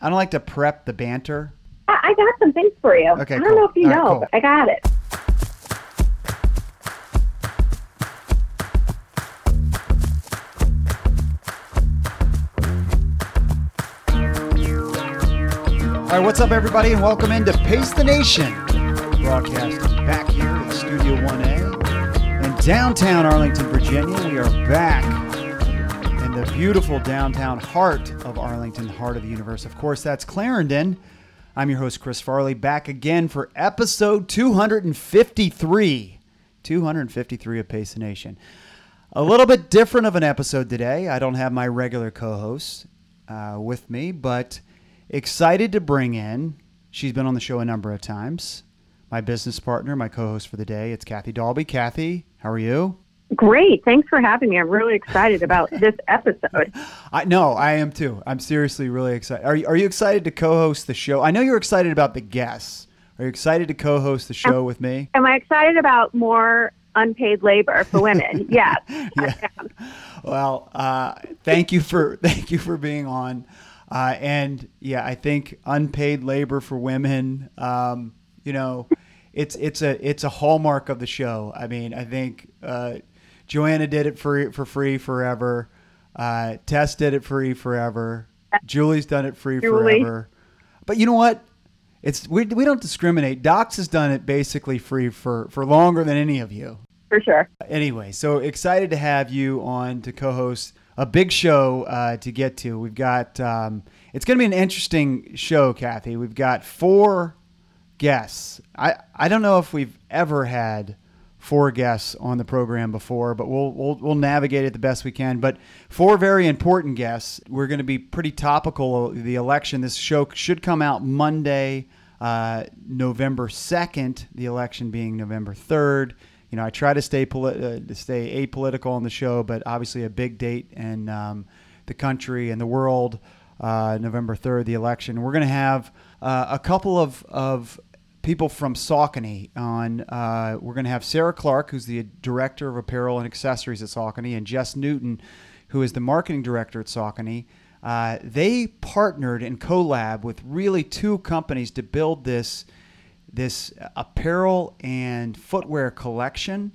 I don't like to prep the banter. I got some things for you. Okay, I don't know if you know, but I got it. All right, what's up, everybody, and welcome into Pace the Nation, broadcasting back here at Studio 1A in downtown Arlington, Virginia. We are back in the beautiful downtown heart of Arlington, heart of the universe. Of course, that's Clarendon. I'm your host, Chris Farley, back again for episode 253. 253 of Pace the Nation. A little bit different of an episode today. I don't have my regular co-host with me, but excited to bring in, she's been on the show a number of times, my business partner, my co-host for the day. It's Kathy Dalby. Kathy, how are you? Great. Thanks for having me. I'm really excited about this episode. I am too. I'm seriously really excited. Are you excited to co-host the show? I know you're excited about the guests. Are you excited to co-host the show with me? Am I excited about more unpaid labor for women? Yes. Yeah. Well, thank you for being on. I think unpaid labor for women, it's a hallmark of the show. I mean, I think Joanna did it for free forever. Tess did it free forever. Julie's done it free forever. But you know what? We don't discriminate. Docs has done it basically free for longer than any of you. For sure. Anyway, so excited to have you on to co-host a big show to get to. We've got, it's going to be an interesting show, Kathy. We've got four guests. I don't know if we've ever had four guests on the program before, but we'll navigate it the best we can. But four very important guests. We're going to be pretty topical of the election. This show should come out Monday, November 2nd, the election being November 3rd. You know, I try to stay apolitical on the show, but obviously a big date in the country and the world, November 3rd, the election. We're going to have a couple of people from Saucony on. We're going to have Sarah Clark, who's the director of apparel and accessories at Saucony, and Jess Newton, who is the marketing director at Saucony. They partnered and collab with really two companies to build this apparel and footwear collection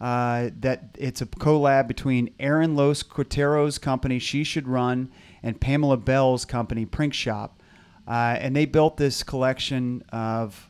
that it's a collab between Erin Loscutoff's company, She Should Run, and Pamela Bell's company, Prinkshop. And they built this collection of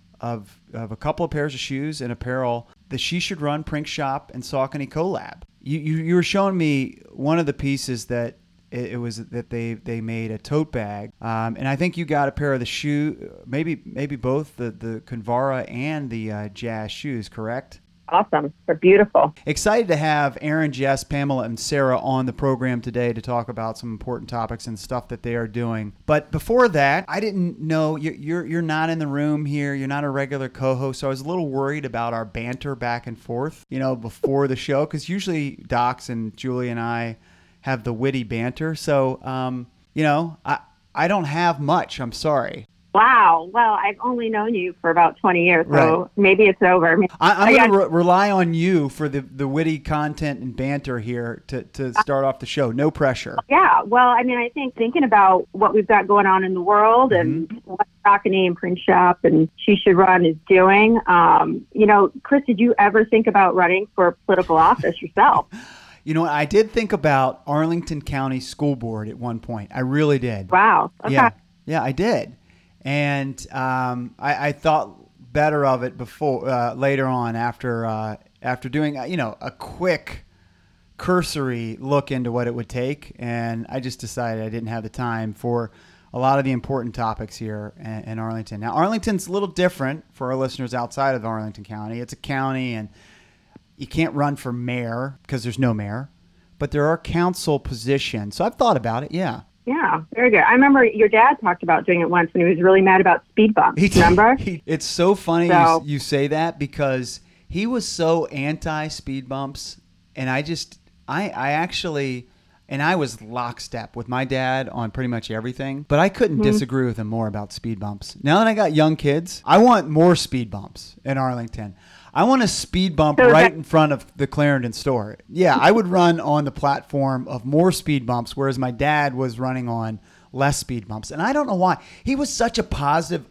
a couple of pairs of shoes and apparel, the She Should Run, Prinkshop, and Saucony collab. You were showing me one of the pieces that it was that they made a tote bag, and I think you got a pair of the shoe, maybe both the Kanvara and the Jazz shoes, correct? Awesome. They're beautiful. Excited to have Erin, Jess, Pamela, and Sarah on the program today to talk about some important topics and stuff that they are doing. But before that, I didn't know, you're not in the room here. You're not a regular co-host, so I was a little worried about our banter back and forth, before the show, because usually Docs and Julie and I have the witty banter. So, I don't have much. I'm sorry. Wow. Well, I've only known you for about 20 years, so right. Maybe it's over. I'm going to rely on you for the witty content and banter here to start off the show. No pressure. Yeah. Well, I mean, I think thinking about what we've got going on in the world and what Saucony and Prinkshop and She Should Run is doing, Chris, did you ever think about running for political office yourself? You know, I did think about Arlington County School Board at one point. I really did. Wow. Okay. Yeah, I did. And I thought better of it before, later on, after doing, a quick cursory look into what it would take. And I just decided I didn't have the time for a lot of the important topics here in Arlington. Now, Arlington's a little different for our listeners outside of Arlington County. It's a county, and you can't run for mayor because there's no mayor, but there are council positions. So I've thought about it. Yeah. Yeah. Very good. I remember your dad talked about doing it once when he was really mad about speed bumps. Remember? It's so funny you say that, because he was so anti speed bumps. And I was lockstep with my dad on pretty much everything, but I couldn't disagree with him more about speed bumps. Now that I got young kids, I want more speed bumps in Arlington. I want a speed bump in front of the Clarendon store. Yeah, I would run on the platform of more speed bumps, whereas my dad was running on less speed bumps. And I don't know why. He was such a positive,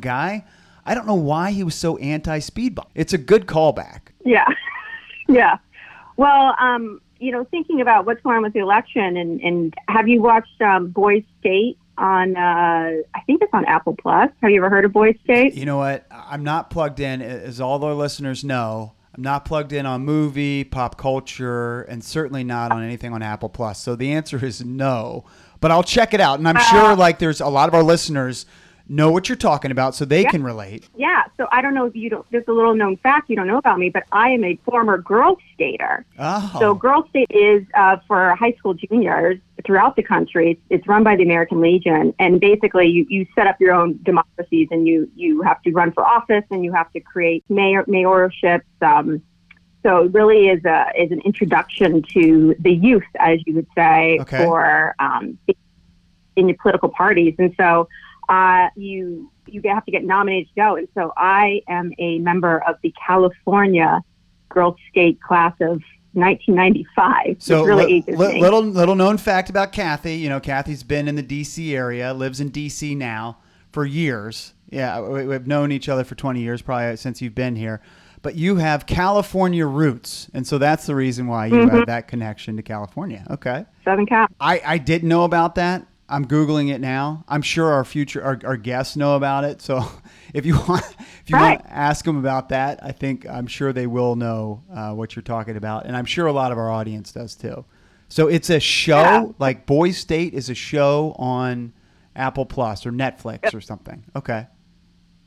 guy. I don't know why he was so anti-speed bump. It's a good callback. Yeah. Yeah. Well, thinking about what's going on with the election, and have you watched Boys State on, I think it's on Apple Plus. Have you ever heard of Boys State? You know what? I'm not plugged in, as all our listeners know. I'm not plugged in on movie, pop culture, and certainly not on anything on Apple Plus. So the answer is no, but I'll check it out. And I'm sure there's a lot of our listeners know what you're talking about, so they can relate. Yeah. So I don't know if you don't, there's a little known fact you don't know about me, but I am a former Girl Skater. Oh. So Girl Skate is for high school juniors throughout the country. It's run by the American Legion. And basically you set up your own democracies, and you have to run for office, and you have to create mayorships. So it really is an introduction to the youth, as you would say, for in your political parties. And so you have to get nominated to go. And so I am a member of the California Girl Skate class of 1995. So really little known fact about Kathy, Kathy's been in the DC area, lives in DC now for years. Yeah. We've known each other for 20 years, probably since you've been here, but you have California roots. And so that's the reason why you have that connection to California. Okay. Southern Cal. I didn't know about that. I'm Googling it now. I'm sure our guests know about it. So if you want to ask them about that, I'm sure they will know what you're talking about. And I'm sure a lot of our audience does too. So it's a show, like Boys State is a show on Apple Plus or Netflix or something. Okay.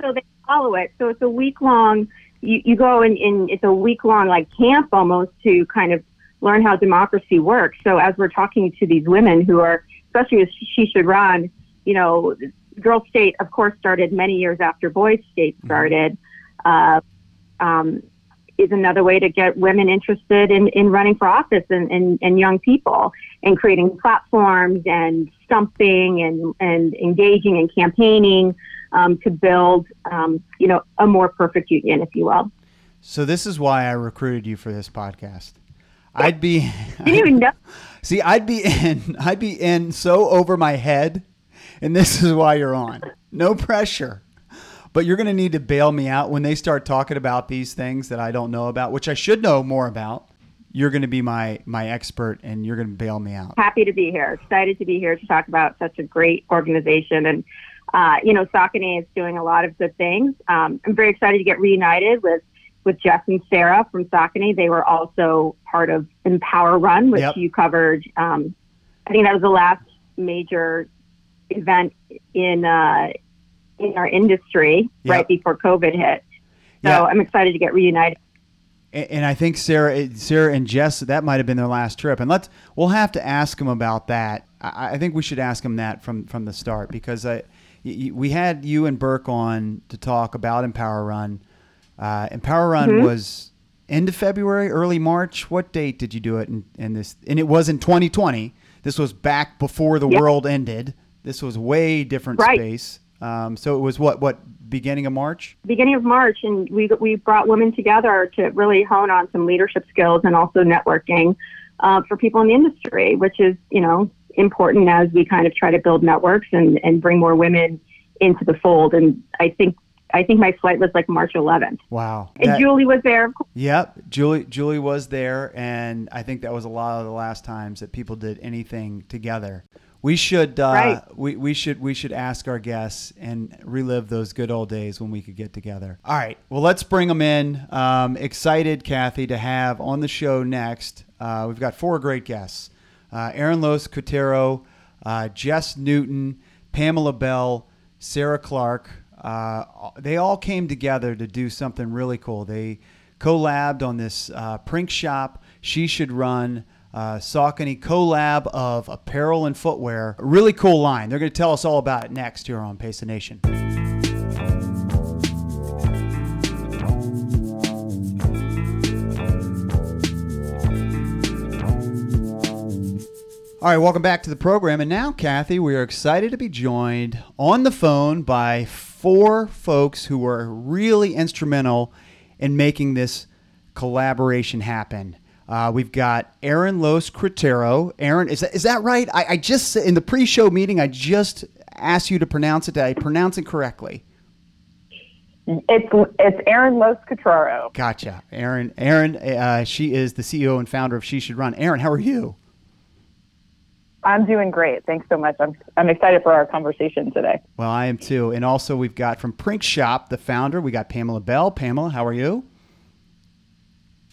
So they follow it. So it's a week long, you go and it's a week long, like camp almost, to kind of learn how democracy works. So as we're talking to these women who are, especially as She Should Run, Girl State, of course, started many years after Boys State started, is another way to get women interested in running for office and young people, and creating platforms and stumping and engaging and campaigning to build, a more perfect union, if you will. So this is why I recruited you for this podcast. I'd be in so over my head, and this is why you're on. No pressure, but you're going to need to bail me out when they start talking about these things that I don't know about, which I should know more about. You're going to be my expert, and you're going to bail me out. Happy to be here. Excited to be here to talk about such a great organization. And, Saucony is doing a lot of good things. I'm very excited to get reunited with Jess and Sarah from Saucony. They were also part of Empower Run, which you covered. I think that was the last major event in our industry right before COVID hit. So I'm excited to get reunited. And I think Sarah and Jess, that might have been their last trip. And we'll have to ask them about that. I think we should ask them that from the start, because we had you and Burke on to talk about Empower Run. Empower Run was end of February, early March. What date did you do it? And it was in 2020. This was back before the world ended. This was way different space. So it was what beginning of March? Beginning of March, and we brought women together to really hone on some leadership skills and also networking for people in the industry, which is important as we kind of try to build networks and bring more women into the fold. And I think my flight was like March 11th. Wow. And Julie was there. Yep. Julie was there. And I think that was a lot of the last times that people did anything together. We should, we should ask our guests and relive those good old days when we could get together. All right. Well, let's bring them in. Excited, Kathy, to have on the show next. We've got four great guests. Erin Loscutoff, Jess Newton, Pamela Bell, Sarah Clark. They all came together to do something really cool. They collabed on this Prinkshop, She Should Run, Saucony collab of apparel and footwear. A really cool line. They're going to tell us all about it next here on Pace the Nation. All right, welcome back to the program. And now, Kathy, we are excited to be joined on the phone by four folks who were really instrumental in making this collaboration happen. We've got Erin Loscutoff. Erin, is that right? I just, in the pre-show meeting, I just asked you to pronounce it. Did I pronounce it correctly? It's Erin Loscutoff. Gotcha. Erin, she is the CEO and founder of She Should Run. Erin, how are you? I'm doing great. Thanks so much. I'm excited for our conversation today. Well, I am too. And also we've got from Prinkshop, the founder, we got Pamela Bell. Pamela, how are you?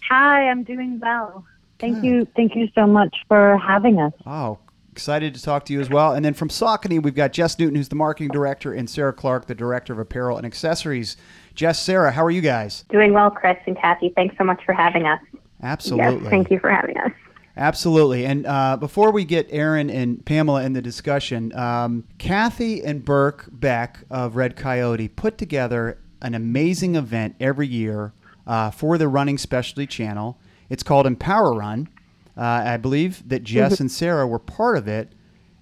Hi, I'm doing well. Thank you. Thank you so much for having us. Oh, excited to talk to you as well. And then from Saucony, we've got Jess Newton, who's the marketing director, and Sarah Clark, the director of apparel and accessories. Jess, Sarah, how are you guys? Doing well, Chris and Kathy. Thanks so much for having us. Absolutely. Yes, thank you for having us. Absolutely. And before we get Erin and Pamela in the discussion, Kathy and Burke Beck of Red Coyote put together an amazing event every year for the running specialty channel. It's called Empower Run. I believe that Jess and Sarah were part of it.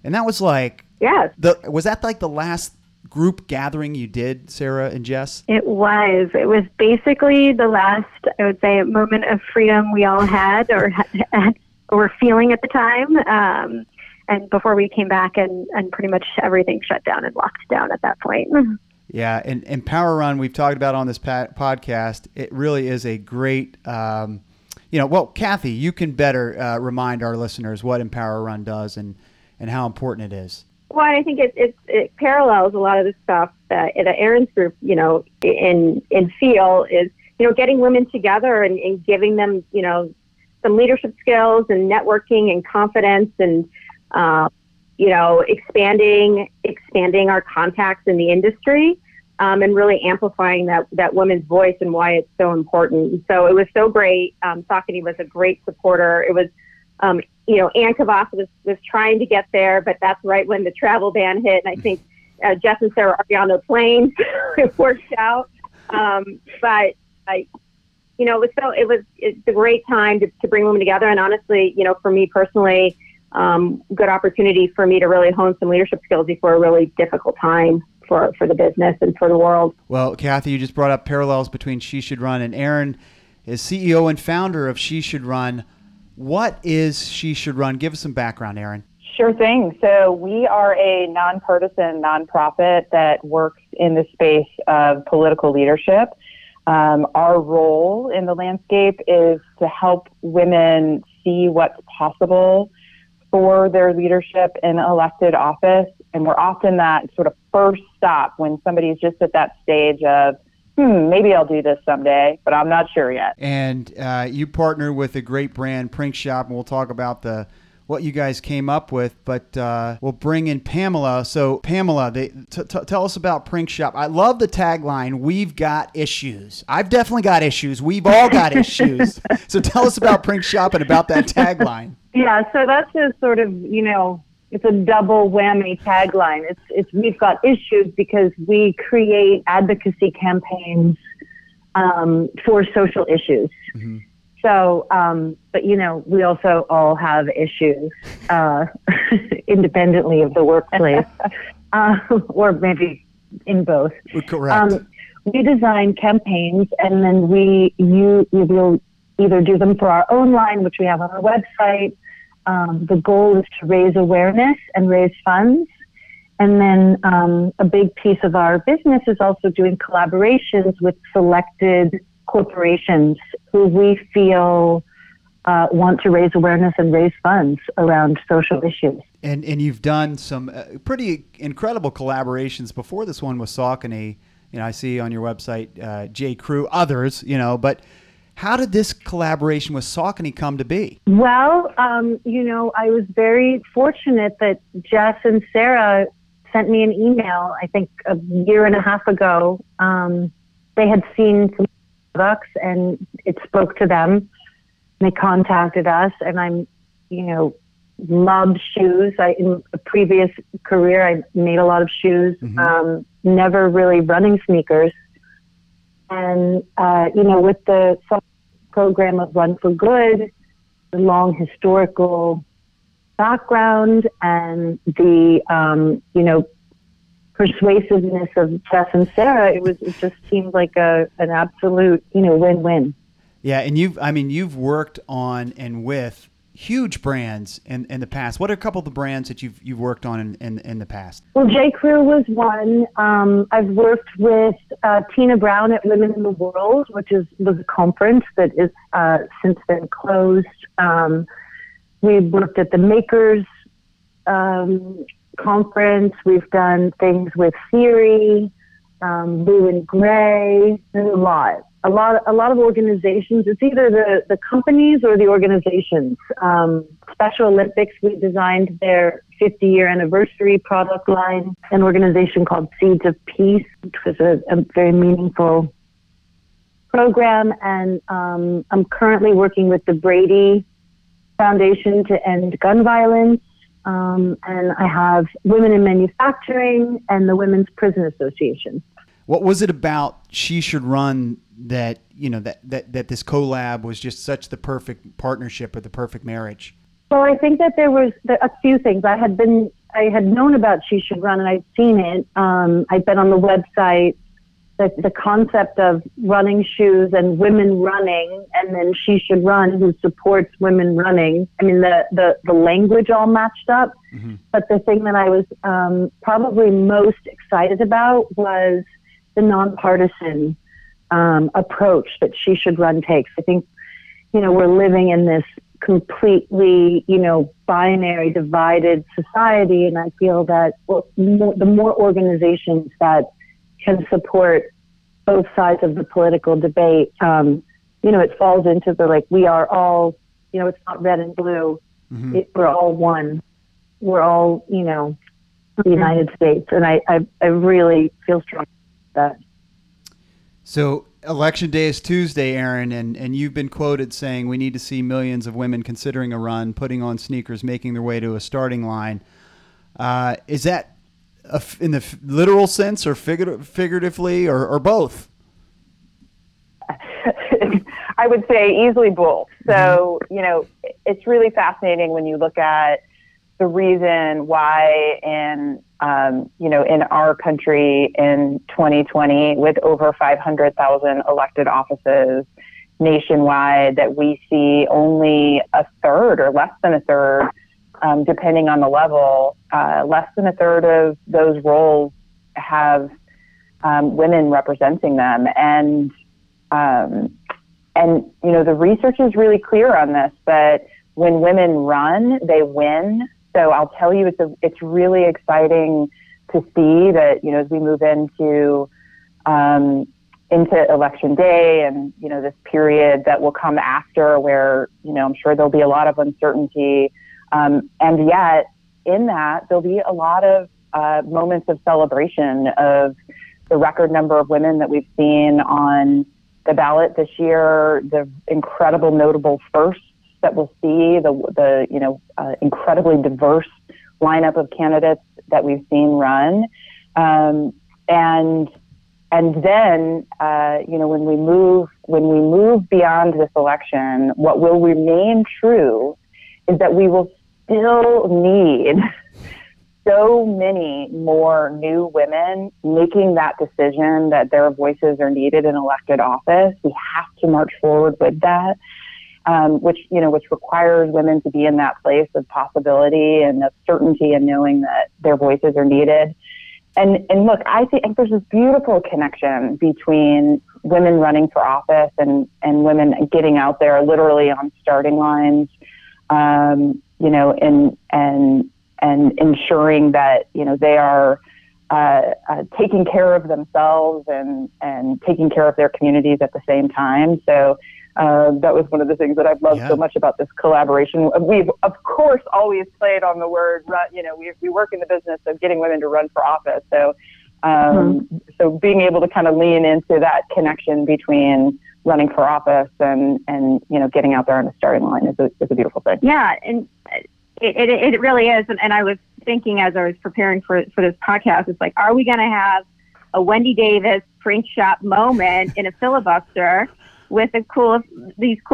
And that was like, was that like the last group gathering you did, Sarah and Jess? It was basically the last, I would say, moment of freedom we all had or had. We're feeling at the time, and before we came back and pretty much everything shut down and locked down at that point. Yeah, and Empower Run, we've talked about on this podcast, it really is a great, Kathy, you can better remind our listeners what Empower Run does and how important it is. Well, I think it parallels a lot of the stuff that Erin's group, in SEAL is, getting women together and giving them, some leadership skills and networking and confidence and, expanding our contacts in the industry and really amplifying that woman's voice and why it's so important. So it was so great. Saucony was a great supporter. It was, Ann Kavas was trying to get there, but that's right when the travel ban hit. And I think Jess and Sarah are on the plane. It worked out. It's a great time to bring women together. And honestly, for me personally, good opportunity for me to really hone some leadership skills before a really difficult time for the business and for the world. Well, Kathy, you just brought up parallels between She Should Run and Erin is CEO and founder of She Should Run. What is She Should Run? Give us some background, Erin. Sure thing. So we are a nonpartisan nonprofit that works in the space of political leadership. Our role in the landscape is to help women see what's possible for their leadership in elected office. And we're often that sort of first stop when somebody's just at that stage of, maybe I'll do this someday, but I'm not sure yet. And you partner with a great brand, Prinkshop, and we'll talk about what you guys came up with, but we'll bring in Pamela. So Pamela, tell us about Prinkshop. I love the tagline, we've got issues. I've definitely got issues. We've all got issues. So tell us about Prinkshop and about that tagline. Yeah, so that's a sort of, it's a double whammy tagline. It's we've got issues because we create advocacy campaigns for social issues. Mm-hmm. So, we also all have issues independently of the workplace, or maybe in both. Correct. We design campaigns, and then we will either do them for our own line, which we have on our website. The goal is to raise awareness and raise funds. And then a big piece of our business is also doing collaborations with selected corporations who we feel want to raise awareness and raise funds around social issues. And you've done some pretty incredible collaborations before this one with Saucony. I see on your website, J. Crew, others, but how did this collaboration with Saucony come to be? Well, I was very fortunate that Jess and Sarah sent me an email, I think a year and a half ago. They had seen some products and it spoke to them. They contacted us, and I'm, loved shoes. In a previous career, I made a lot of shoes, never really running sneakers. And, with the program of Run for Good, the long historical background and the, persuasiveness of Jess and Sarah, it just seemed like an absolute, win-win. Yeah, and you've worked on and with huge brands in the past. What are a couple of the brands that you've worked on in the past? Well, J.Crew was one. I've worked with Tina Brown at Women in the World, which was a conference that is since then closed. We've worked at the Makers conference. We've done things with Theory, Blue and Gray, and a lot of organizations. It's either the companies or the organizations. Special Olympics, we designed their 50-year anniversary product line, an organization called Seeds of Peace, which was a very meaningful program. And I'm currently working with the Brady Foundation to end gun violence. And I have Women in Manufacturing and the Women's Prison Association. What was it about She Should Run that, you know, that this collab was just such the perfect partnership or the perfect marriage? Well, I think that there was a few things. I had known about She Should Run, and I'd seen it. I'd been on the website. The concept of running shoes and women running, and then She Should Run, who supports women running. I mean, the language all matched up. Mm-hmm. But the thing that I was probably most excited about was the nonpartisan approach that She Should Run takes. I think, you know, we're living in this completely, you know, binary, divided society, and I feel that the more organizations that can support both sides of the political debate, you know, it falls into the, like, we are all, you know, it's not red and blue. Mm-hmm. We're all one. We're all, you know, the United States. And I really feel strong about that. So Election Day is Tuesday, Erin, and you've been quoted saying we need to see millions of women considering a run, putting on sneakers, making their way to a starting line. Is that in the literal sense or figuratively or both? I would say easily both. So, you know, it's really fascinating when you look at the reason why in our country in 2020, with over 500,000 elected offices nationwide, that we see only a third or less than a third, depending on the level, less than a third of those roles have women representing them. And you know, the research is really clear on this, that when women run, they win. So I'll tell you, it's really exciting to see that, you know, as we move into Election Day and, you know, this period that will come after where, you know, I'm sure there'll be a lot of uncertainty. And yet, in that, there'll be a lot of moments of celebration of the record number of women that we've seen on the ballot this year, the incredible notable firsts that we'll see, the incredibly diverse lineup of candidates that we've seen run. And then, you know, when we move beyond this election, what will remain true is that we will still need so many more new women making that decision that their voices are needed in elected office. We have to march forward with that, which requires women to be in that place of possibility and of certainty and knowing that their voices are needed. And look, I think there's this beautiful connection between women running for office and women getting out there literally on starting lines, you know, and ensuring that, you know, they are taking care of themselves and taking care of their communities at the same time. So that was one of the things that I've loved so much about this collaboration. We've, of course, always played on the word run. You know, we work in the business of getting women to run for office. So so being able to kind of lean into that connection between running for office and you know, getting out there on the starting line is a beautiful thing. Yeah, and it really is. And I was thinking as I was preparing for this podcast, it's like, are we going to have a Wendy Davis Prinkshop moment in a filibuster with these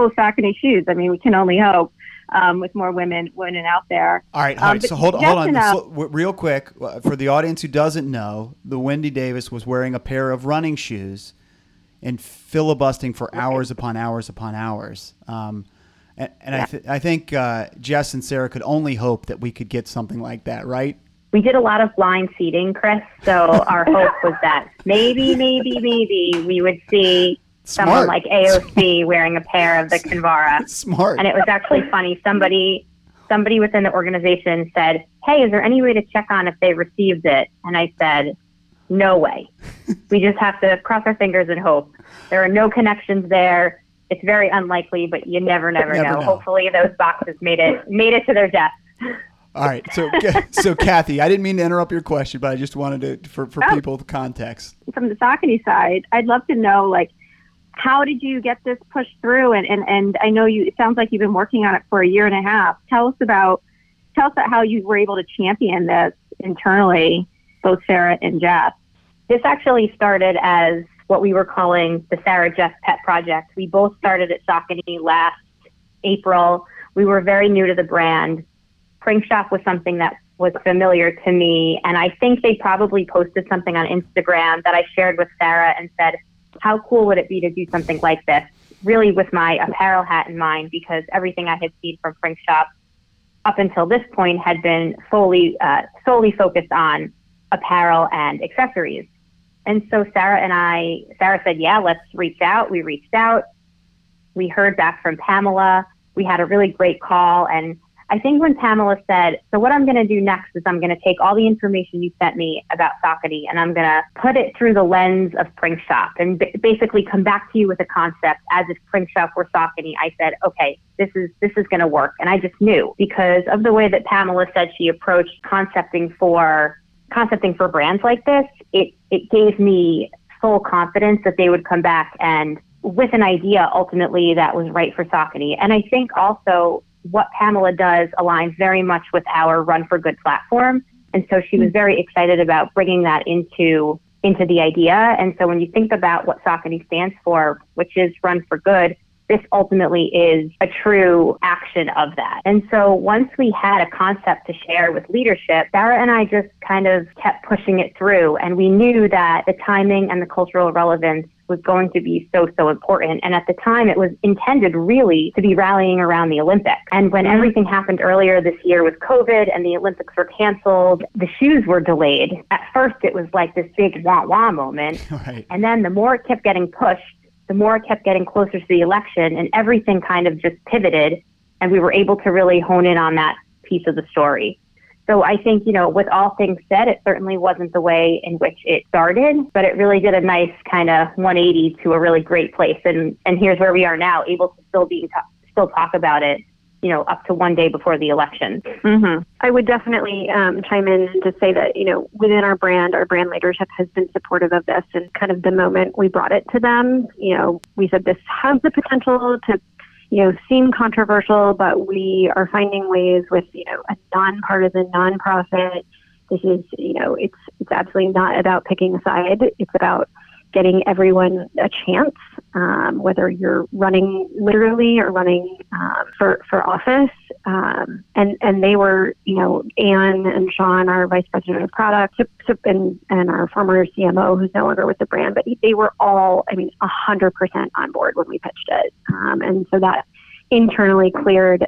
cool Saucony shoes? I mean, we can only hope with more women out there. All right. So hold on. Real quick, for the audience who doesn't know, the Wendy Davis was wearing a pair of running shoes. and filibustering for hours upon hours upon hours. I think Jess and Sarah could only hope that we could get something like that, right? We did a lot of blind seating, Chris, so our hope was that maybe we would see someone like AOC wearing a pair of the Kanvara. Smart. And it was actually funny. Somebody within the organization said, hey, is there any way to check on if they received it? And I said, no way. We just have to cross our fingers and hope. There are no connections there. It's very unlikely, but you never know. Hopefully those boxes made it to their desk. All right. So Kathy, I didn't mean to interrupt your question, but I just wanted to, for people with context. From the Saucony side, I'd love to know, like, how did you get this pushed through? And I know it sounds like you've been working on it for a year and a half. Tell us about how you were able to champion this internally, both Sarah and Jess. This actually started as what we were calling the Sarah Jess Pet Project. We both started at Saucony last April. We were very new to the brand. Prinkshop was something that was familiar to me, and I think they probably posted something on Instagram that I shared with Sarah and said, how cool would it be to do something like this? Really with my apparel hat in mind, because everything I had seen from Prinkshop up until this point had been solely focused on apparel and accessories. And so Sarah said, yeah, let's reach out. We reached out. We heard back from Pamela. We had a really great call. And I think when Pamela said, so what I'm going to do next is I'm going to take all the information you sent me about Saucony and I'm going to put it through the lens of Prinkshop and basically come back to you with a concept as if Prinkshop were Saucony, I said, okay, this is going to work. And I just knew because of the way that Pamela said she approached concepting for brands like this, it gave me full confidence that they would come back and with an idea ultimately that was right for Saucony. And I think also what Pamela does aligns very much with our Run for Good platform. And so she was very excited about bringing that into the idea. And so when you think about what Saucony stands for, which is Run for Good, this ultimately is a true action of that. And so once we had a concept to share with leadership, Sarah and I just kind of kept pushing it through. And we knew that the timing and the cultural relevance was going to be so important. And at the time, it was intended really to be rallying around the Olympics. And when everything happened earlier this year with COVID and the Olympics were canceled, the shoes were delayed. At first, it was like this big wah-wah moment. Right. And then the more it kept getting pushed, the more it kept getting closer to the election, and everything kind of just pivoted. And we were able to really hone in on that piece of the story. So I think, you know, with all things said, it certainly wasn't the way in which it started, but it really did a nice kind of 180 to a really great place. And here's where we are now, able to still talk about it, you know, up to one day before the election. Mm-hmm. I would definitely chime in to say that, you know, within our brand leadership has been supportive of this. And kind of the moment we brought it to them, you know, we said this has the potential to, you know, seem controversial, but we are finding ways with, you know, a nonpartisan nonprofit. This is, you know, it's absolutely not about picking a side. It's about getting everyone a chance, whether you're running literally or running for office. And they were, you know, Ann and Sean, our vice president of product, and our former CMO, who's no longer with the brand, but they were all, 100% on board when we pitched it. And so that internally cleared,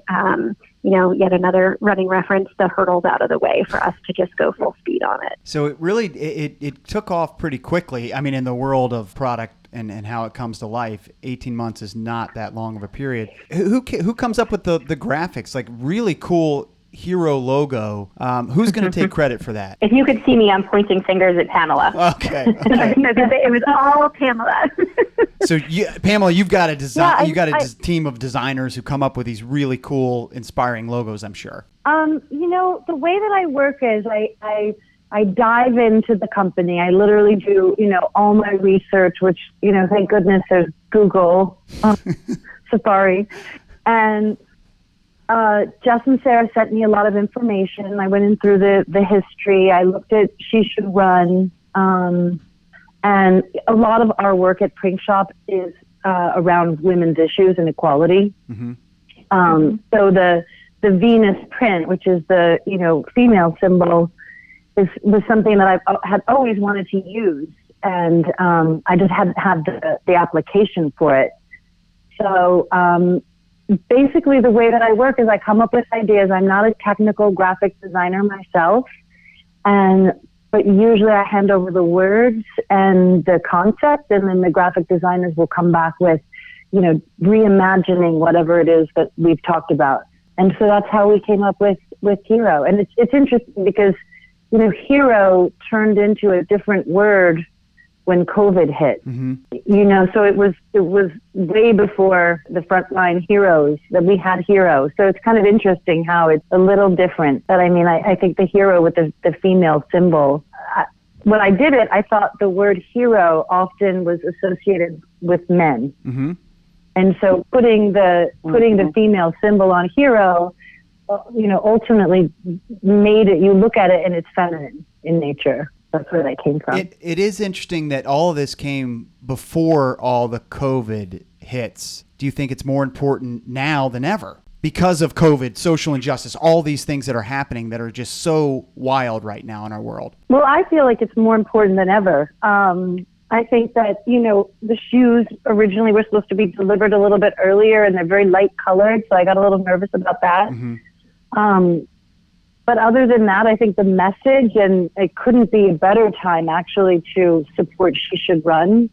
you know, yet another running reference, the hurdles out of the way for us to just go full speed on it. So it really, it took off pretty quickly. I mean, in the world of product and how it comes to life, 18 months is not that long of a period. Who comes up with the graphics? Like really cool hero logo. Who's going to take credit for that? If you could see me, I'm pointing fingers at Pamela. Okay. No, it was all Pamela. So Pamela, you've got a design. Yeah, you got a team of designers who come up with these really cool, inspiring logos, I'm sure. You know, the way that I work is I dive into the company. I literally do, you know, all my research, which, you know, thank goodness there's Google, Safari, and Jess and Sarah sent me a lot of information. I went in through the history. I looked at She Should Run. And a lot of our work at Prinkshop is around women's issues and equality. Mm-hmm. So the Venus print, which is the, you know, female symbol, was something that I had always wanted to use. and I just hadn't had the application for it. So basically the way that I work is I come up with ideas. I'm not a technical graphic designer myself, but usually I hand over the words and the concept, and then the graphic designers will come back with, reimagining whatever it is that we've talked about. And so that's how we came up with Hero. And it's interesting because, Hero turned into a different word when COVID hit. Mm-hmm. So it was way before the frontline heroes that we had Hero. So it's kind of interesting how it's a little different. But I think the hero with the female symbol. When I did it, I thought the word hero often was associated with men. Mm-hmm. And so putting the female symbol on hero, ultimately made it, you look at it and it's feminine in nature. That's where that came from. It is interesting that all of this came before all the COVID hits. Do you think it's more important now than ever? Because of COVID, social injustice, all these things that are happening that are just so wild right now in our world. Well, I feel like it's more important than ever. I think that, the shoes originally were supposed to be delivered a little bit earlier, and they're very light colored, so I got a little nervous about that. Mm-hmm. But other than that, I think the message, and it couldn't be a better time actually to support She Should Run.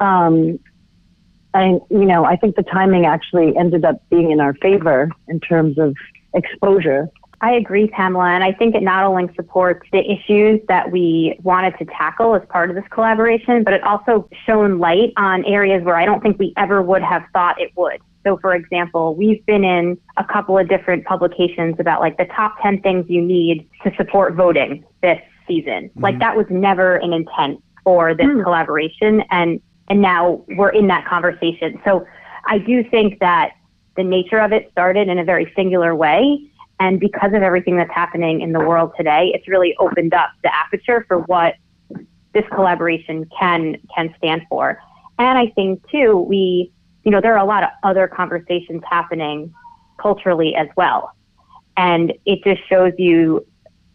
I think the timing actually ended up being in our favor in terms of exposure. I agree, Pamela, and I think it not only supports the issues that we wanted to tackle as part of this collaboration, but it also shone light on areas where I don't think we ever would have thought it would. So, for example, we've been in a couple of different publications about the top 10 things you need to support voting this season. Mm-hmm. That was never an intent for this collaboration, and now we're in that conversation. So I do think that the nature of it started in a very singular way, and because of everything that's happening in the world today, it's really opened up the aperture for what this collaboration can stand for. And I think, too, we... there are a lot of other conversations happening culturally as well. And it just shows you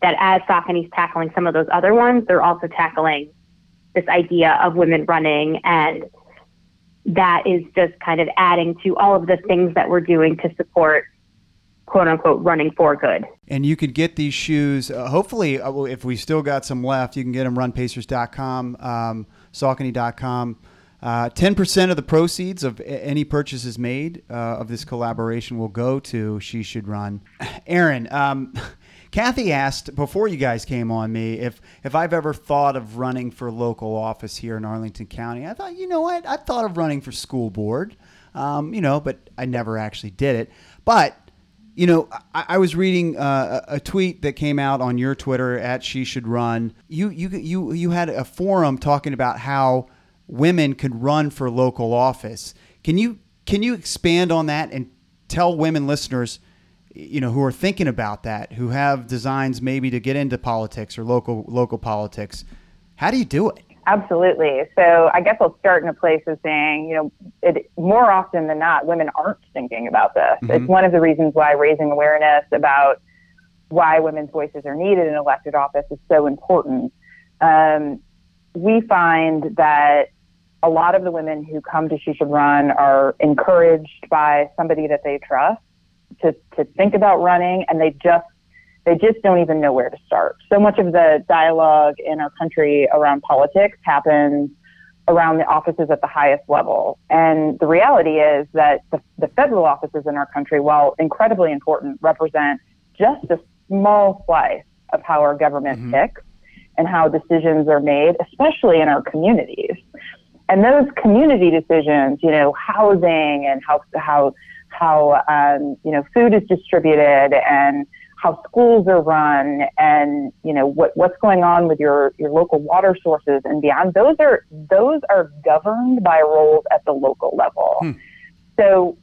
that as Saucony's tackling some of those other ones, they're also tackling this idea of women running. And that is just kind of adding to all of the things that we're doing to support, quote unquote, running for good. And you could get these shoes, hopefully, if we still got some left, you can get them RunPacers.com, Saucony.com. 10% of the proceeds of any purchases made of this collaboration will go to She Should Run. Erin, Kathy asked before you guys came on me if I've ever thought of running for local office here in Arlington County. I thought, I thought of running for school board, but I never actually did it. But, I was reading a tweet that came out on your Twitter at She Should Run. You had a forum talking about how women could run for local office. Can you expand on that and tell women listeners, who are thinking about that, who have designs maybe to get into politics or local politics, how do you do it? Absolutely. So I guess I'll start in a place of saying, more often than not, women aren't thinking about this. Mm-hmm. It's one of the reasons why raising awareness about why women's voices are needed in elected office is so important. We find that a lot of the women who come to She Should Run are encouraged by somebody that they trust to think about running, and they just don't even know where to start. So much of the dialogue in our country around politics happens around the offices at the highest level. And the reality is that the federal offices in our country, while incredibly important, represent just a small slice of how our government mm-hmm. ticks and how decisions are made, especially in our communities. And those community decisions, housing and how food is distributed and how schools are run and, what's going on with your local water sources and beyond, those are governed by roles at the local level. Hmm. So,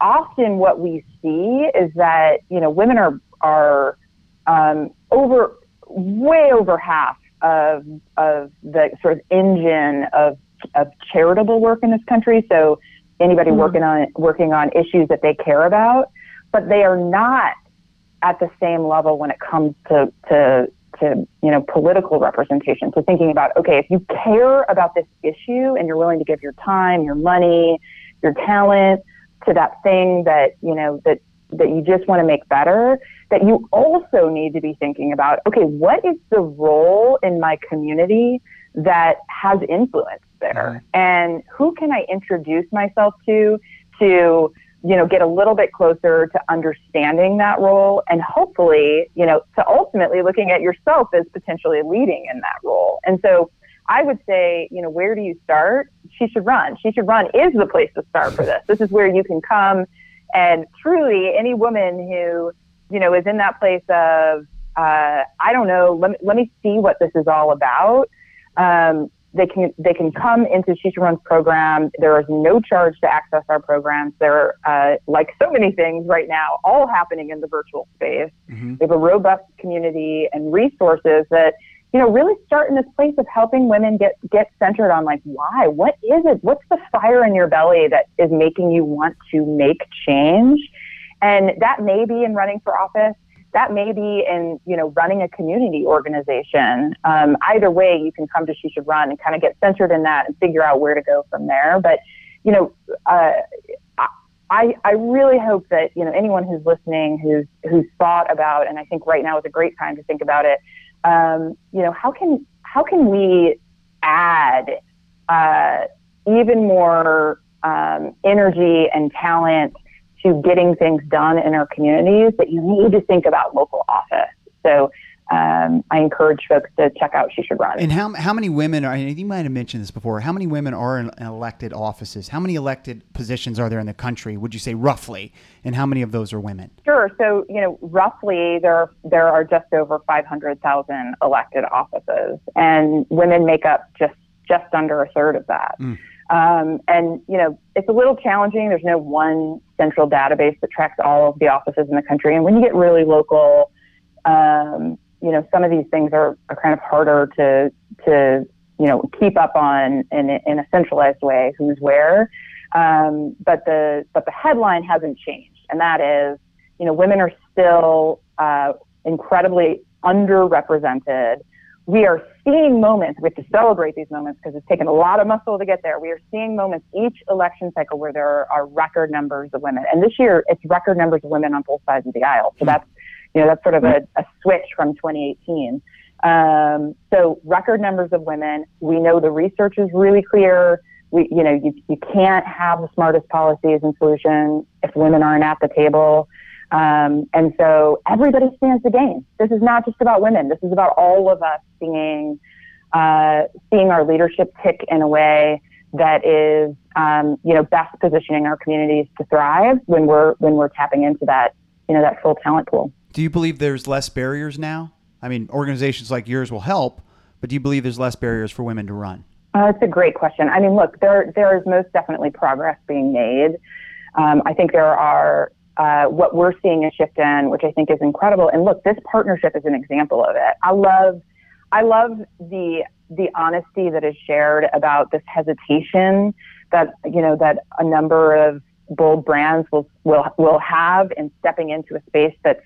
often what we see is that, women are way over half of the sort of engine of charitable work in this country. So anybody mm-hmm. working on issues that they care about, but they are not at the same level when it comes to to, you know, political representation, to thinking about, okay, if you care about this issue and you're willing to give your time, your money, your talent to that thing that, you know, that you just want to make better, that you also need to be thinking about, okay, what is the role in my community that has influence there? Mm-hmm. And who can I introduce myself to, you know, get a little bit closer to understanding that role and hopefully, you know, to ultimately looking at yourself as potentially leading in that role. And so I would say, you know, where do you start? She Should Run. She Should Run is the place to start for this. This is where you can come, and truly any woman who, you know, is in that place of, I don't know, let me see what this is all about. They can come into She Should Run's program. There is no charge to access our programs. There are, like so many things right now, all happening in the virtual space. Mm-hmm. We have a robust community and resources that, you know, really start in this place of helping women get centered on, like, why? What is it? What's the fire in your belly that is making you want to make change? And that may be in running for office. That may be in, you know, running a community organization. Either way, you can come to She Should Run and kind of get centered in that and figure out where to go from there. But, you know, I really hope that, you know, anyone who's listening, who's thought about, and I think right now is a great time to think about it, you know, how can we add even more energy and talent to getting things done in our communities, that you need to think about local office. So I encourage folks to check out She Should Run. And how many women are, you might have mentioned this before, how many women are in elected offices? How many elected positions are there in the country, would you say, roughly? And how many of those are women? Sure. So, you know, roughly there are just over 500,000 elected offices, and women make up just under a third of that. Mm. And, you know, it's a little challenging. There's no one central database that tracks all of the offices in the country. And when you get really local, you know, some of these things are kind of harder to, you know, keep up on in a centralized way, who's where. But the headline hasn't changed. And that is, you know, women are still incredibly underrepresented. We are seeing moments, we have to celebrate these moments because it's taken a lot of muscle to get there. We are seeing moments each election cycle where there are record numbers of women. And this year, it's record numbers of women on both sides of the aisle. So that's, you know, that's sort of a switch from 2018. So record numbers of women. We know the research is really clear. We, you know, you can't have the smartest policies and solutions if women aren't at the table. And so everybody stands to gain. This is not just about women. This is about all of us seeing our leadership tick in a way that is, you know, best positioning our communities to thrive when we're tapping into that, you know, that full talent pool. Do you believe there's less barriers now? I mean, organizations like yours will help, but do you believe there's less barriers for women to run? That's a great question. I mean, look, there is most definitely progress being made. I think there are. What we're seeing a shift in, which I think is incredible. And look, this partnership is an example of it. I love the honesty that is shared about this hesitation that, you know, that a number of bold brands will have in stepping into a space that's,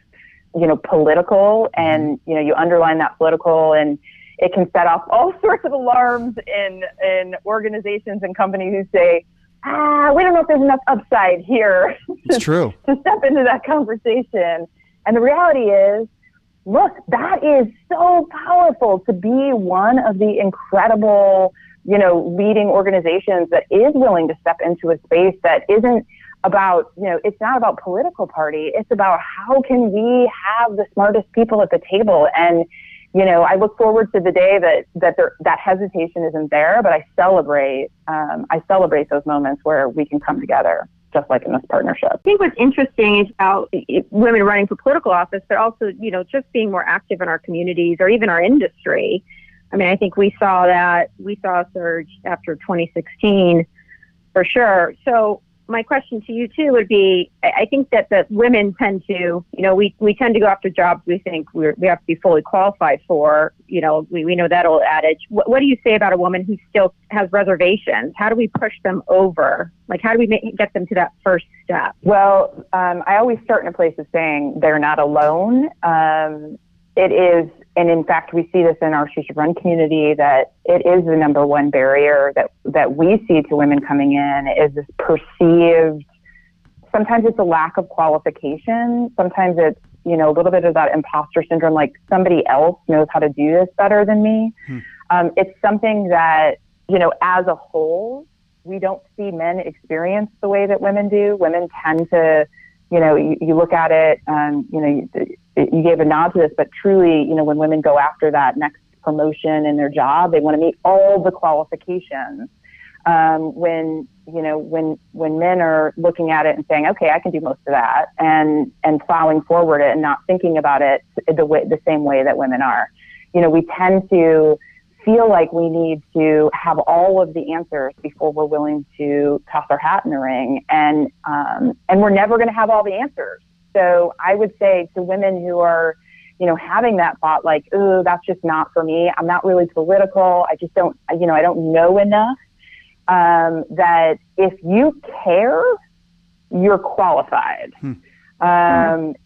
you know, political, and, you know, you underline that political, and it can set off all sorts of alarms in organizations and companies who say, we don't know if there's enough upside here to step into that conversation. And the reality is, look, that is so powerful to be one of the incredible, you know, leading organizations that is willing to step into a space that isn't about, you know, it's not about political party. It's about how can we have the smartest people at the table. And, you know, I look forward to the day that hesitation isn't there, but I celebrate those moments where we can come together, just like in this partnership. I think what's interesting is about women running for political office, but also, you know, just being more active in our communities or even our industry. I mean, I think we saw a surge after 2016 for sure. So my question to you too would be, I think that women tend to, you know, we tend to go after jobs we think we have to be fully qualified for. You know, we know that old adage. What do you say about a woman who still has reservations? How do we push them over? Like, how do we get them to that first step? Well, I always start in a place of saying they're not alone. it is, and in fact, we see this in our She Should Run community, that it is the number one barrier that we see to women coming in is this perceived, sometimes it's a lack of qualification. Sometimes it's, a little bit of that imposter syndrome, like somebody else knows how to do this better than me. It's something that, as a whole, we don't see men experience the way that women do. Women tend to, you look at it, you gave a nod to this, but truly, when women go after that next promotion in their job, they want to meet all the qualifications. When men are looking at it and saying, okay, I can do most of that, and plowing forward it and not thinking about it the same way that women are. We tend to feel like we need to have all of the answers before we're willing to toss our hat in the ring. And we're never going to have all the answers. So I would say to women who are, having that thought like, oh, that's just not for me. I'm not really political. I just don't, I don't know enough. That if you care, you're qualified.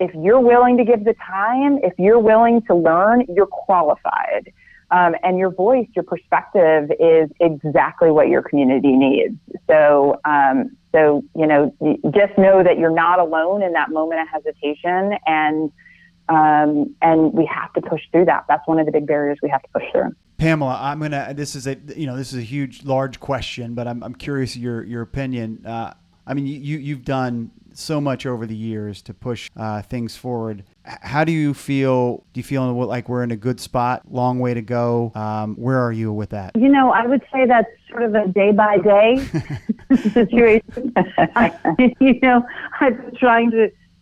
If you're willing to give the time, if you're willing to learn, you're qualified. And your voice, your perspective is exactly what your community needs. So, just know that you're not alone in that moment of hesitation, and we have to push through that. That's one of the big barriers we have to push through. Pamela, this is a huge, large question, but I'm curious your opinion. You've done so much over the years to push things forward. How do you feel? Do you feel like we're in a good spot? Long way to go. Where are you with that? I would say that's sort of a day-by-day situation. I've been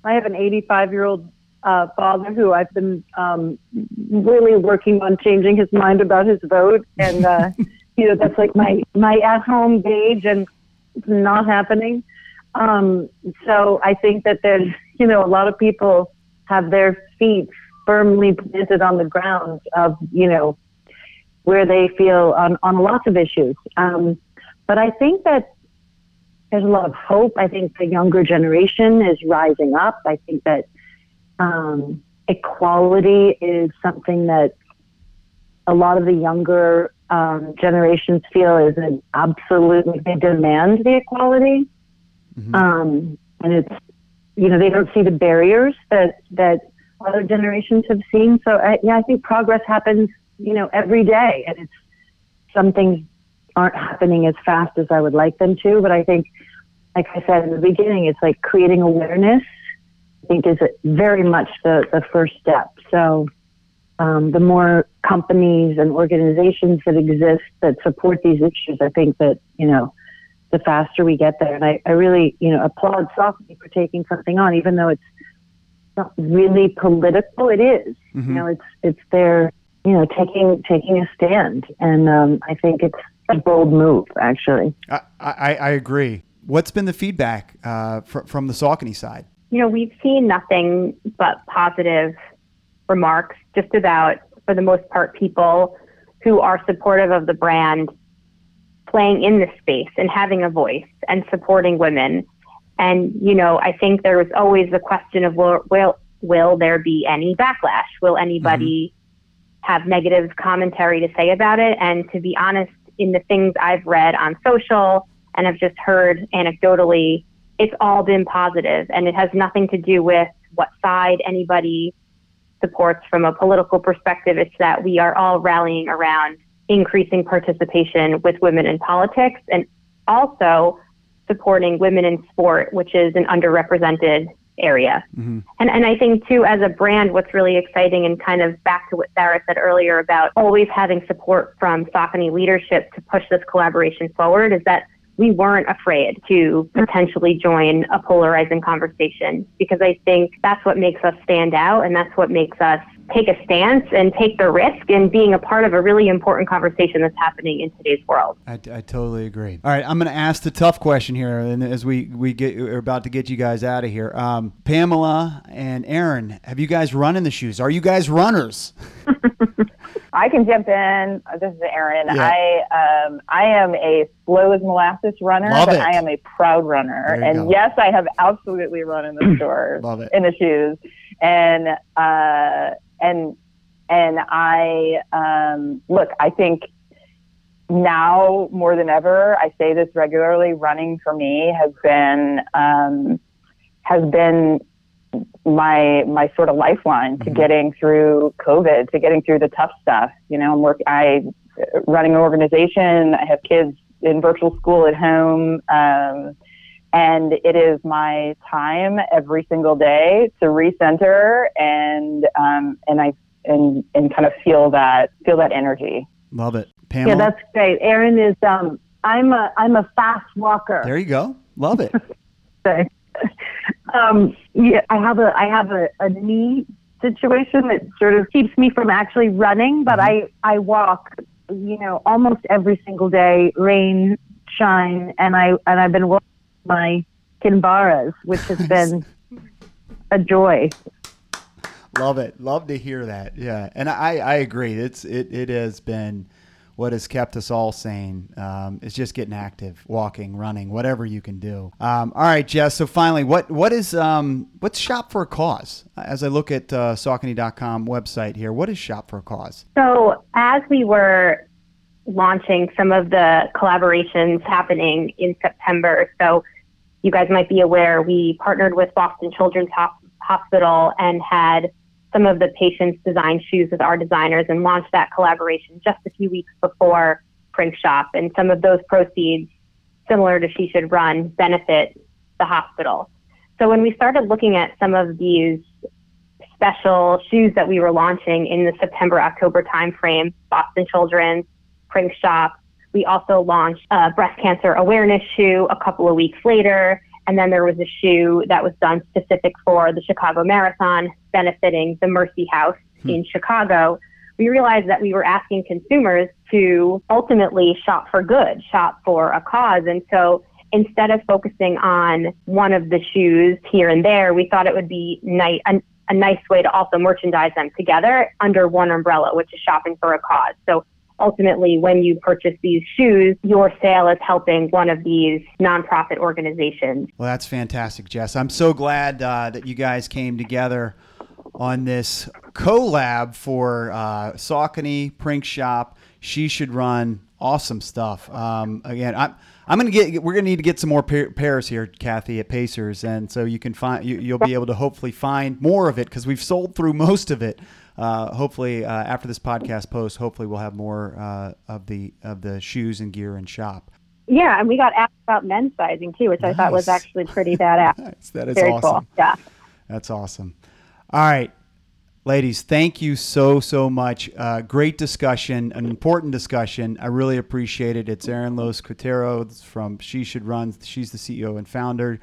I have an 85-year-old father who I've been really working on changing his mind about his vote. And, that's like my at-home gauge, and it's not happening. So I think that there's, a lot of people have their feet firmly planted on the ground of, where they feel on lots of issues. But I think that there's a lot of hope. I think the younger generation is rising up. I think that equality is something that a lot of the younger generations feel is an absolute, they demand the equality. And it's, they don't see the barriers that other generations have seen. So I think progress happens, every day, and it's some things aren't happening as fast as I would like them to. But I think, like I said in the beginning, it's like creating awareness, I think, is very much the first step. So the more companies and organizations that exist that support these issues, I think that, the faster we get there. And I really, applaud Saucony for taking something on, even though it's not really political. It is, it's their, taking a stand. And I think it's a bold move, actually. I agree. What's been the feedback from the Saucony side? We've seen nothing but positive remarks, just about, for the most part, people who are supportive of the brand playing in this space and having a voice and supporting women. And, I think there was always the question of, will there be any backlash? Will anybody have negative commentary to say about it? And to be honest, in the things I've read on social and I've just heard anecdotally, it's all been positive, and it has nothing to do with what side anybody supports from a political perspective. It's that we are all rallying around increasing participation with women in politics, and also supporting women in sport, which is an underrepresented area. And I think too, as a brand, what's really exciting, and kind of back to what Sarah said earlier about always having support from Saucony leadership to push this collaboration forward, is that we weren't afraid to potentially join a polarizing conversation, because I think that's what makes us stand out, and that's what makes us take a stance and take the risk in being a part of a really important conversation that's happening in today's world. I totally agree. All right, I'm going to ask the tough question here, and as we're about to get you guys out of here. Pamela and Erin, have you guys run in the shoes? Are you guys runners? I can jump in. This is Erin. Yeah. I am a slow as molasses runner, but I am a proud runner. Yes, I have absolutely run in the stores, in the shoes, and And I, look, I think now more than ever, I say this regularly, running for me has been my sort of lifeline to getting through COVID, to getting through the tough stuff. You know, I run an organization. I have kids in virtual school at home. And it is my time every single day to recenter and kind of feel that energy. Love it. Pamela? Yeah, that's great. Erin is, I'm a fast walker. There you go. Love it. Thanks. Yeah, I have a knee situation that sort of keeps me from actually running, but I walk, you know, almost every single day, rain, shine, and I've been walking my Kanvaras, which has been a joy. Love it. Love to hear that. Yeah. And I agree. It has been what has kept us all sane is just getting active, walking, running, whatever you can do. All right, Jess. So finally, what's Shop for a Cause? As I look at Saucony.com website here, what is Shop for a Cause? So as we were launching some of the collaborations happening in September, so you guys might be aware, we partnered with Boston Children's Hospital and had some of the patients design shoes with our designers and launched that collaboration just a few weeks before Prinkshop. And some of those proceeds, similar to She Should Run, benefit the hospital. So when we started looking at some of these special shoes that we were launching in the September-October timeframe, Boston Children's, Prinkshop, we also launched a breast cancer awareness shoe a couple of weeks later. And then there was a shoe that was done specific for the Chicago Marathon, benefiting the Mercy House in Chicago. We realized that we were asking consumers to ultimately shop for good, shop for a cause. And so instead of focusing on one of the shoes here and there, we thought it would be a nice way to also merchandise them together under one umbrella, which is shopping for a cause. So ultimately, when you purchase these shoes, your sale is helping one of these nonprofit organizations. Well, that's fantastic, Jess. I'm so glad that you guys came together on this collab for Saucony, Prinkshop, She Should Run. Awesome stuff. Again, we're gonna need to get some more pairs here, Kathy, at Pacers, and so you can you'll be able to hopefully find more of it because we've sold through most of it. Hopefully, after this podcast post, hopefully we'll have more of the shoes and gear and shop. Yeah, and we got asked about men's sizing too, which nice. I thought was actually pretty badass. Nice. That is very awesome. Cool. Yeah, that's awesome. All right. Ladies, thank you so much. Great discussion, an important discussion. I really appreciate it. It's Erin Loscutoff from She Should Run. She's the CEO and founder.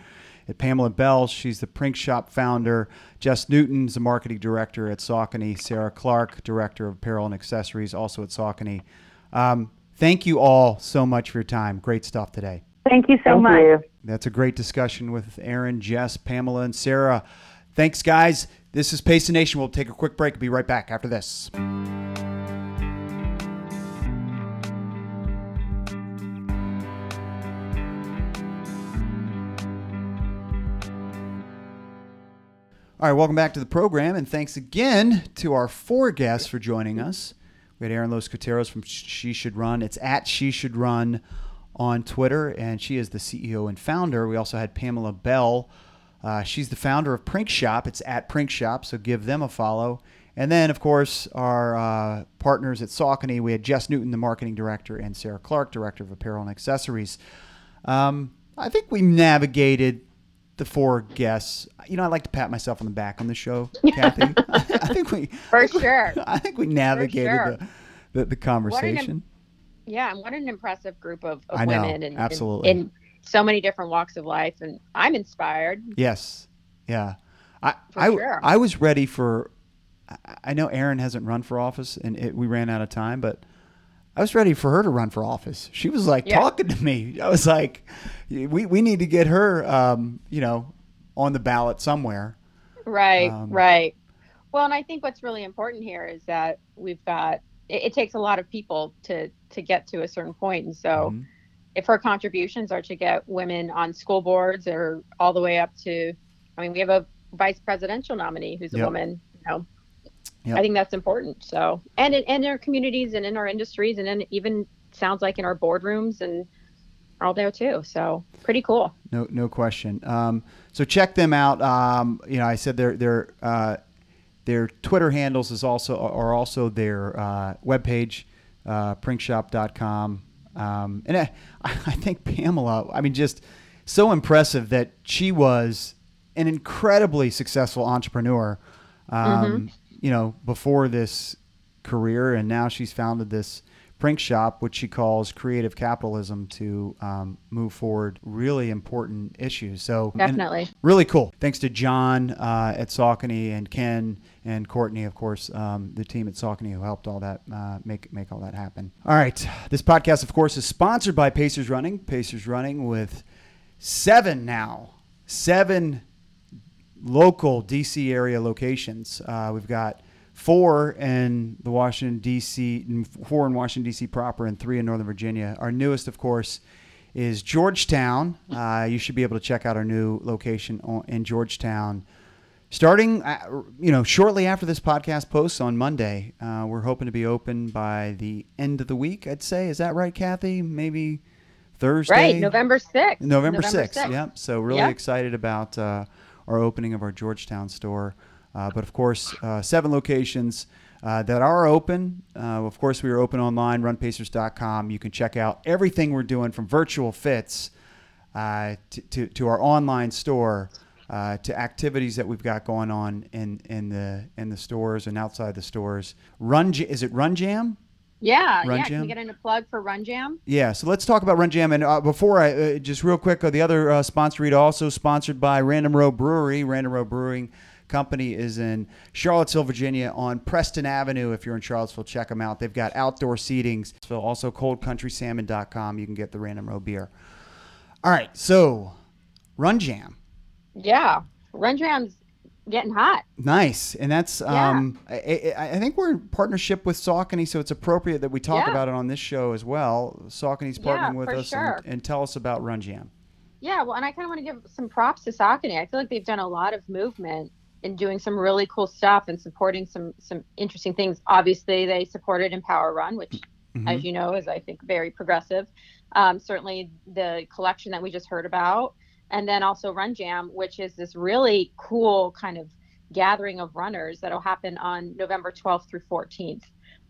At Pamela Bell, she's the Prinkshop founder. Jess Newton is the marketing director at Saucony. Sarah Clark, director of apparel and accessories, also at Saucony. Thank you all so much for your time. Great stuff today. Thank you so much. You. That's a great discussion with Erin, Jess, Pamela, and Sarah. Thanks, guys. This is Pace the Nation. We'll take a quick break. Be right back after this. All right, welcome back to the program, and thanks again to our four guests for joining us. We had Erin Loscutoff from She Should Run. It's at She Should Run on Twitter, and she is the CEO and founder. We also had Pamela Bell. She's the founder of Prinkshop. It's at Prinkshop, so give them a follow. And then, of course, our partners at Saucony, we had Jess Newton, the marketing director, and Sarah Clark, director of apparel and accessories. I think we navigated the four guests. You know, I like to pat myself on the back on the show, Kathy. I think we navigated the conversation. What an impressive group of women. And, absolutely. And so many different walks of life, and I'm inspired. Yes. Yeah. I was ready for, I know Erin hasn't run for office and we ran out of time, but I was ready for her to run for office. She was like talking to me. I was like, we need to get her, on the ballot somewhere. Right. Right. Well, and I think what's really important here is that we've got, it takes a lot of people to get to a certain point. And so if her contributions are to get women on school boards or all the way up to, we have a vice presidential nominee who's a woman, Yep. I think that's important. So, and in our communities and in our industries, and then even sounds like in our boardrooms and all there too. So pretty cool. No question. So check them out. I said their Twitter handles are also their webpage, Prinkshop.com. And I think Pamela, just so impressive that she was an incredibly successful entrepreneur, before this career. And now she's founded this Prinkshop, which she calls creative capitalism, to move forward really important issues. So definitely really cool. Thanks to John at Saucony, and Ken and Courtney, of course, the team at Saucony who helped all that make all that happen. All right. This podcast, of course, is sponsored by Pacers Running. Pacers Running with seven local DC area locations. We've got 4 in Washington DC proper, and 3 in Northern Virginia. Our newest, of course, is Georgetown. You should be able to check out our new location in Georgetown, starting, shortly after this podcast posts on Monday. We're hoping to be open by the end of the week, I'd say. Is that right, Kathy? Maybe Thursday. Right, November 6th. November 6th. Yeah. So really excited about our opening of our Georgetown store. But of course, 7 locations that are open. Of course, we are open online, runpacers.com. You can check out everything we're doing, from virtual fits to our online store, to activities that we've got going on in the stores and outside the stores. Is it Run Jam? Yeah, Run Jam. Can we get in a plug for Run Jam? Yeah, so let's talk about Run Jam. And before I, just real quick, the other sponsor, read, also sponsored by Random Row Brewery. Random Row Brewing Company is in Charlottesville, Virginia, on Preston Avenue. If you're in Charlottesville, check them out. They've got outdoor seatings. So also coldcountrysalmon.com. You can get the Random Row beer. All right, so Run Jam. Yeah, Run Jam's getting hot. Nice. And that's I think we're in partnership with Saucony, so it's appropriate that we talk about it on this show as well. Saucony's partnering with us and tell us about Run Jam. Yeah, well, and I kind of want to give some props to Saucony. I feel like they've done a lot of movement and doing some really cool stuff and supporting some interesting things. Obviously, they supported Empower Run, which, as you know, is, I think, very progressive. Certainly the collection that we just heard about. And then also Run Jam, which is this really cool kind of gathering of runners that'll happen on November 12th through 14th.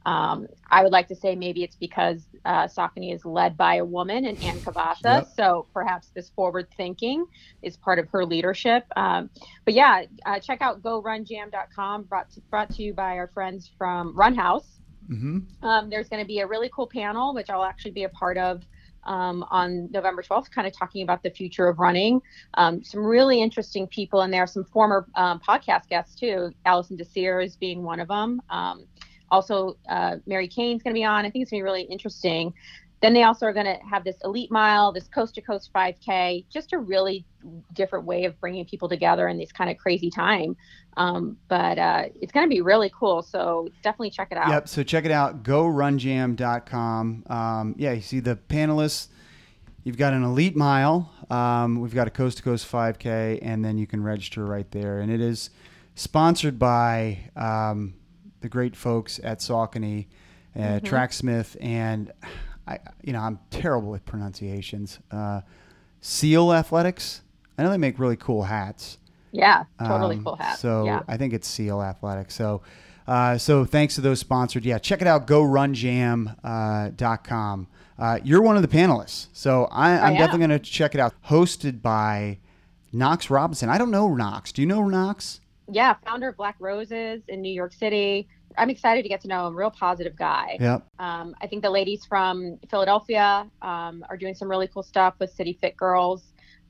I would like to say maybe it's because Saucony is led by a woman in Ann Kavas, so perhaps this forward thinking is part of her leadership. Check out GoRunJam.com, brought to you by our friends from Run House. There's going to be a really cool panel, which I'll actually be a part of on November 12th, kind of talking about the future of running. Some really interesting people in there, some former podcast guests too. Alison Desir is being one of them. Also, Mary Kane's going to be on. I think it's going to be really interesting. Then they also are going to have this Elite Mile, this coast-to-coast 5K, just a really different way of bringing people together in this kind of crazy time. It's going to be really cool, so definitely check it out. Yep, so check it out, GoRunJam.com. You see the panelists. You've got an Elite Mile. We've got a coast-to-coast 5K, and then you can register right there. And it is sponsored by... the great folks at Saucony, Tracksmith, and I'm terrible with pronunciations. SEAL Athletics. I know they make really cool hats. Yeah, totally cool hats. So I think it's SEAL Athletics. So, so thanks to those sponsors. Yeah, check it out. GoRunJam.com. You're one of the panelists, so I'm definitely going to check it out. Hosted by Knox Robinson. I don't know Knox. Do you know Knox? Yeah, founder of Black Roses in New York City. I'm excited to get to know him. Real positive guy. Yep. I think the ladies from Philadelphia are doing some really cool stuff with City Fit Girls.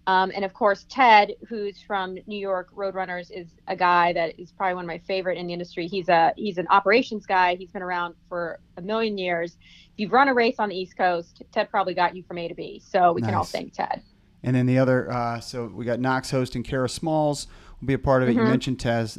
And of course, Ted, who's from New York Roadrunners, is a guy that is probably one of my favorite in the industry. He's an operations guy. He's been around for a million years. If you've run a race on the East Coast, Ted probably got you from A to B. So we can all thank Ted. And then the other, so we got Knox hosting, Kara Smalls will be a part of it. You mentioned Tez,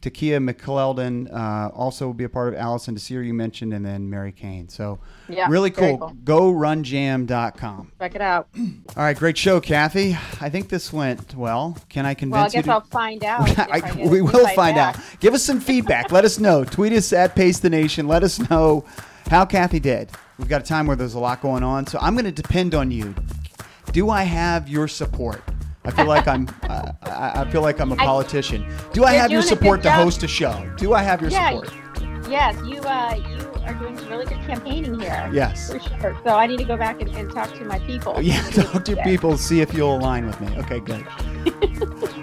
Takia McClellan also will be a part of. Alison Desir, you mentioned, and then Mary Kane. So yeah, really cool. GoRunJam.com. Check it out. All right, great show, Kathy. I think this went well. Can I convince you? Well, I guess I'll find out. We will find out. Give us some feedback. Let us know. Tweet us at Pace the Nation. Let us know how Kathy did. We've got a time where there's a lot going on, so I'm going to depend on you. Do I have your support? I feel like I'm a politician. Do I have your support to host a show? Do I have your support? Yes, you are doing some really good campaigning here. Yes. For sure. So I need to go back and talk to my people. Yeah, talk to your people, see if you'll align with me. Okay, good.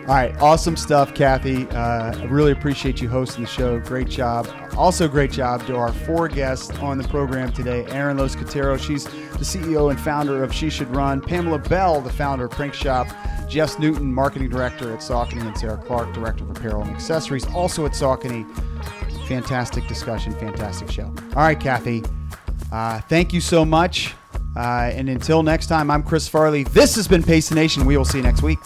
All right, awesome stuff, Kathy. I really appreciate you hosting the show. Great job. Also great job to our four guests on the program today. Erin Loscutoff, she's the CEO and founder of She Should Run. Pamela Bell, the founder of Prinkshop. Jess Newton, marketing director at Saucony, and Sarah Clark, director of apparel and accessories, also at Saucony. Fantastic discussion, fantastic show. All right, Kathy, thank you so much. And until next time, I'm Chris Farley. This has been Pace the Nation. We will see you next week.